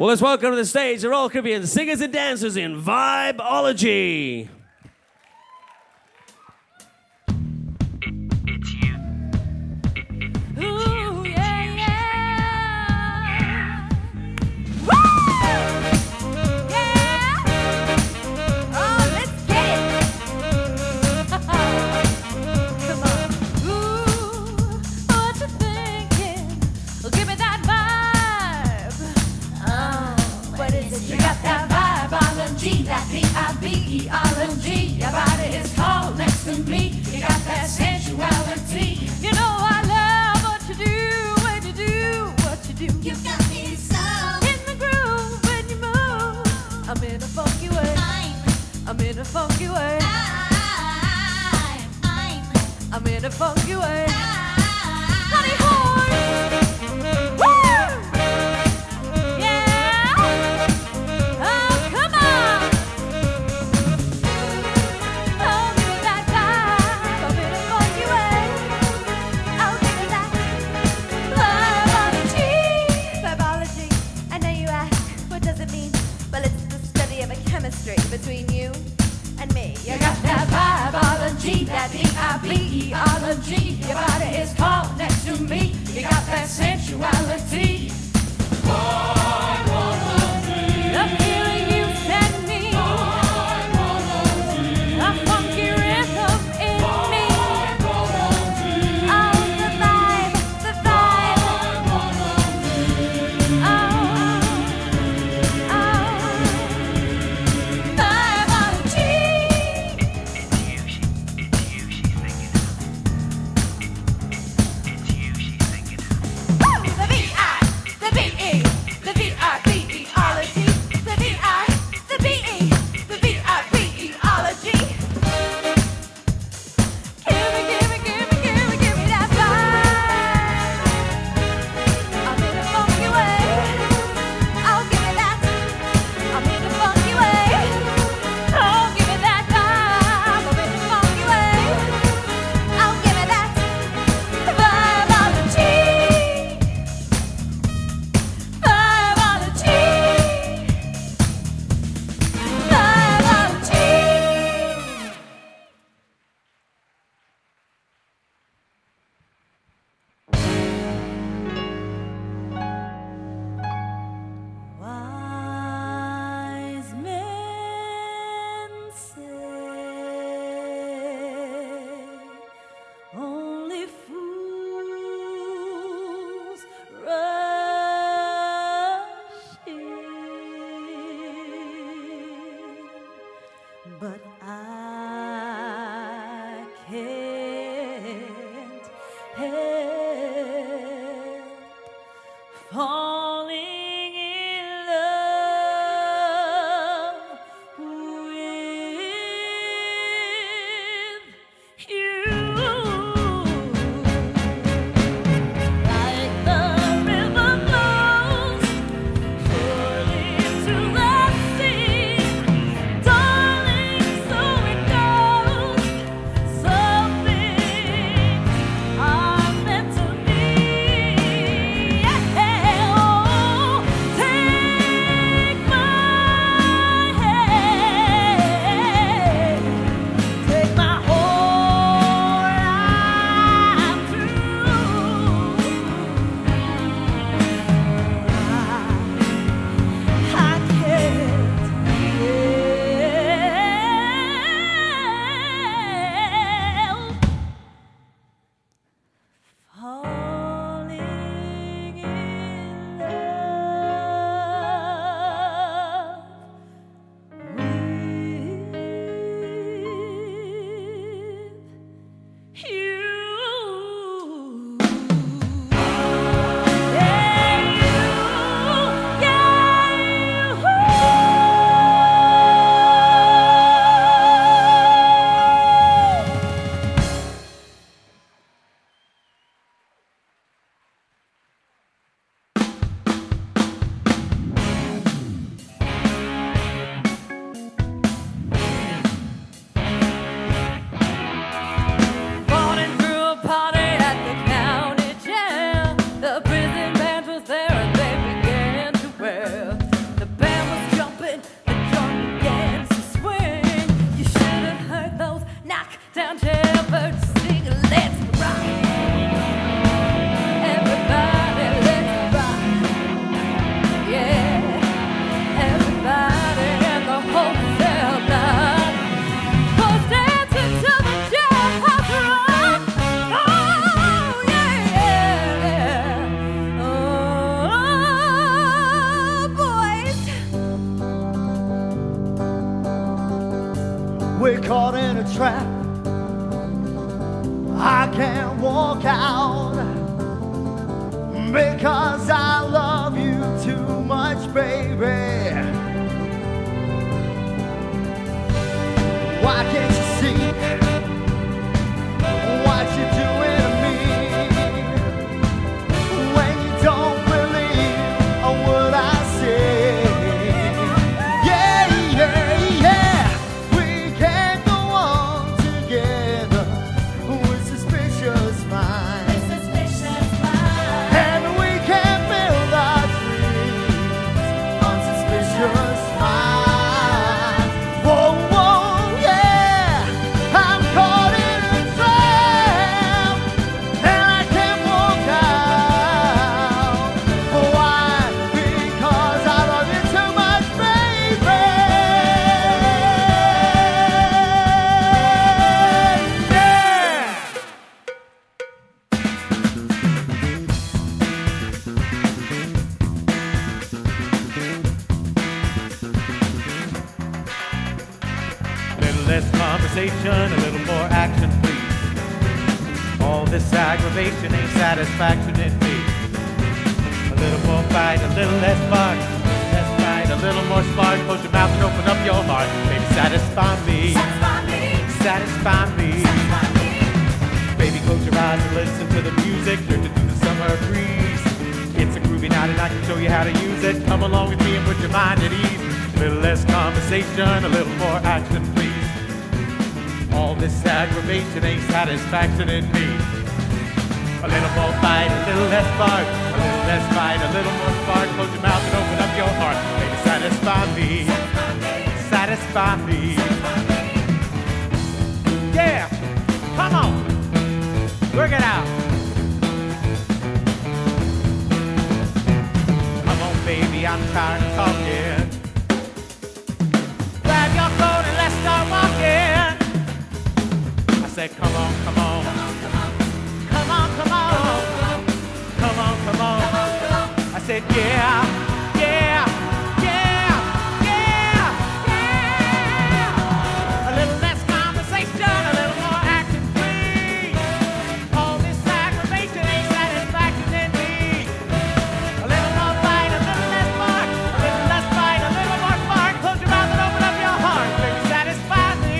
Well, let's welcome to the stage the Royal Caribbean singers and dancers in Vibeology. B-E-R-N-G, your body is cold next to me. You got that sensuality. You know I love what you do, when you do what you do. You got me so in the groove when you move. I'm in a funky way. I'm in a funky way. I'm in a funky way. Honey boy. Between you and me, you got that Vibeology, that Vibeology. Your body is cold next to me. You got that sensuality. Vibeology, the feeling you send me. Vibeology, the funky rhythm in me. Vibeology, oh the vibe, Vibeology. caught in a trap. I can't walk out because I love you too much, baby. Why can't you see what you're doing to me? When you don't believe a word I say. Yeah, yeah, yeah. We can't go on together with suspicious minds. And we can't build our dreams on suspicious minds. A little more action, please. All this aggravation ain't satisfaction in me. A little more fight, a little less spark. Less fight, a little more spark. Close your mouth and open up your heart. Baby, satisfy me. Satisfy me. Satisfy me. Satisfy me. Baby, close your eyes and listen to the music. Drifting through the summer breeze. It's a groovy night and I can show you how to use it. Come along with me and put your mind at ease. A little less conversation, a little more action, please. All this aggravation ain't satisfaction in me. A little more fight, a little less spark. A little less fight, a little more spark. Close your mouth and open up your heart. Baby, satisfy me. Satisfy me. Yeah, come on. Work it out. Come on, baby, I'm tired of talking. Grab your phone and let's start walking. Come on, come on. Come on, come on. Come on, come on. I said, yeah, yeah, yeah, yeah, yeah. A little less conversation, a little more action, please. All this aggravation ain't satisfaction in me. A little more fight, a little less spark. A little less fight, a little more spark. Close your mouth and open up your heart. Baby, satisfy me.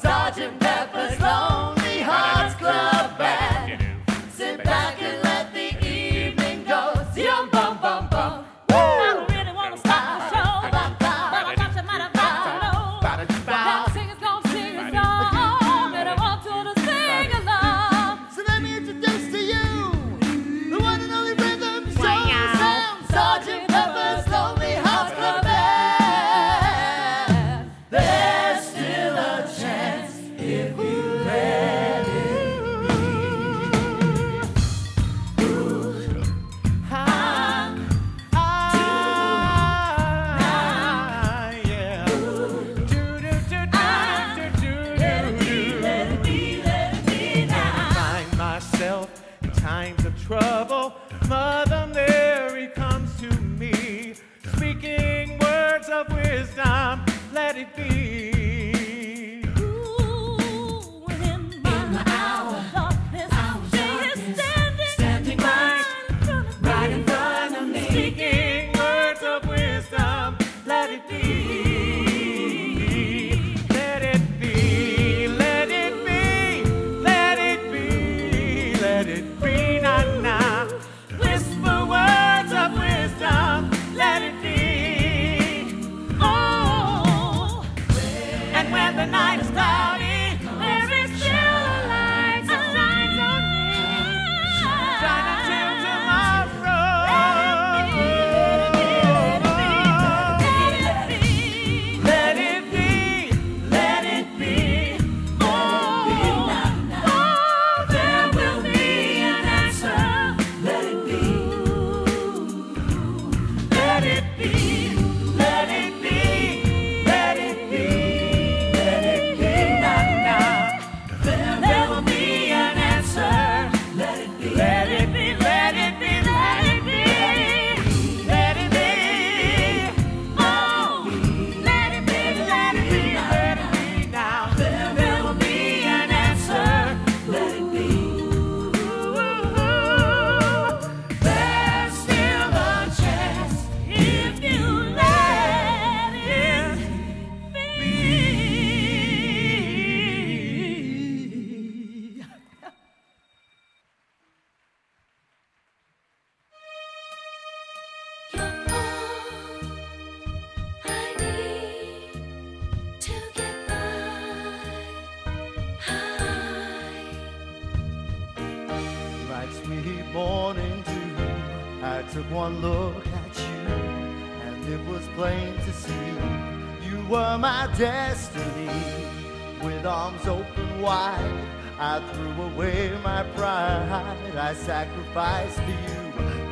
Sergeant Pepper's Lonely Hearts Club Band. Sit back and let the evening go. Zoom, bum, bum, bum. I don't really want to stop the show, but I got your mind about to know. Now singers gonna sing a song, and I want you to sing along. So let me introduce to you the one and only rhythm show sound. Sergeant Pepper's Lonely Hearts Club Band. Yeah. his time, let it be.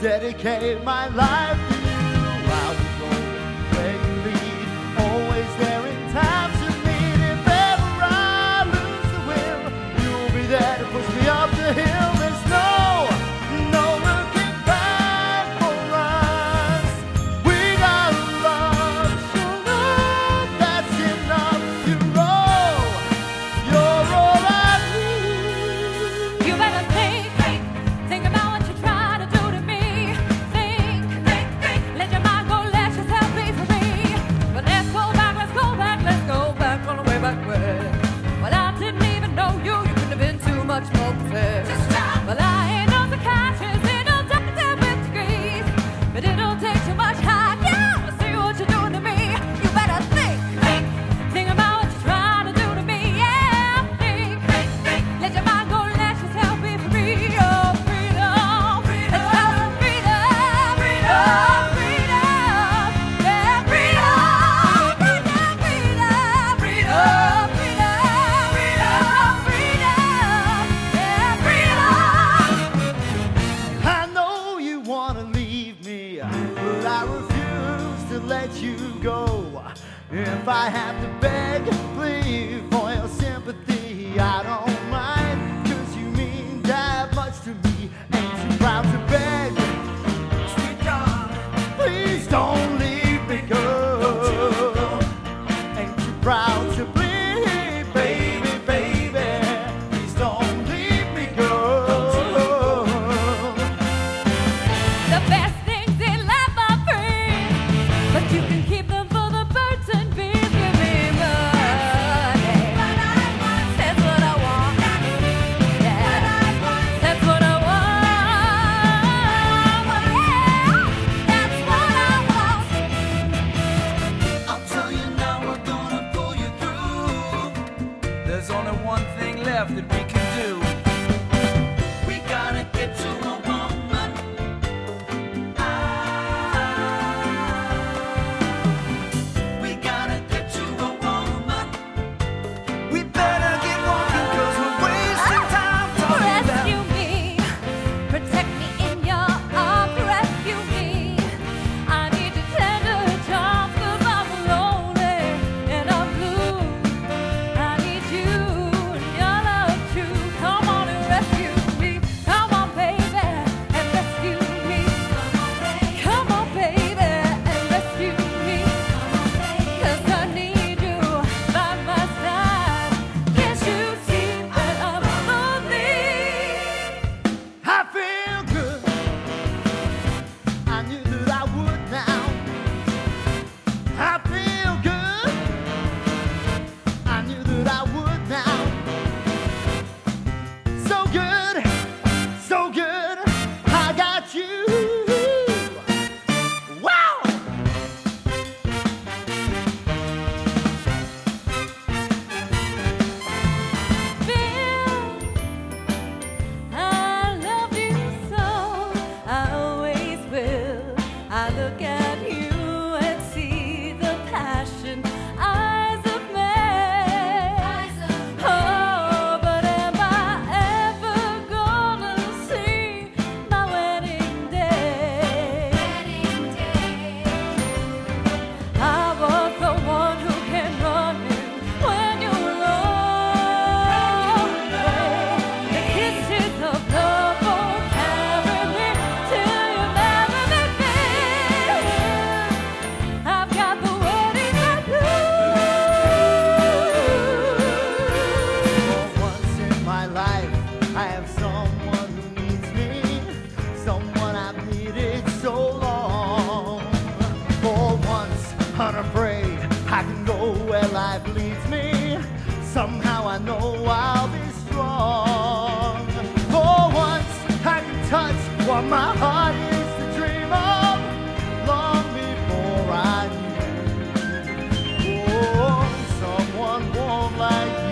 Dedicate my life to you. I'll be going where you lead, always there in times of need. If ever I lose the will, you'll be there to push me up the hill. There's no looking back for us. We got love, so love, that's enough. You're all I need. You better think about what you try. I can go where life leads me. Somehow I know I'll be strong. For once I can touch what my heart used to dream of long before I knew. Oh, someone warm like you.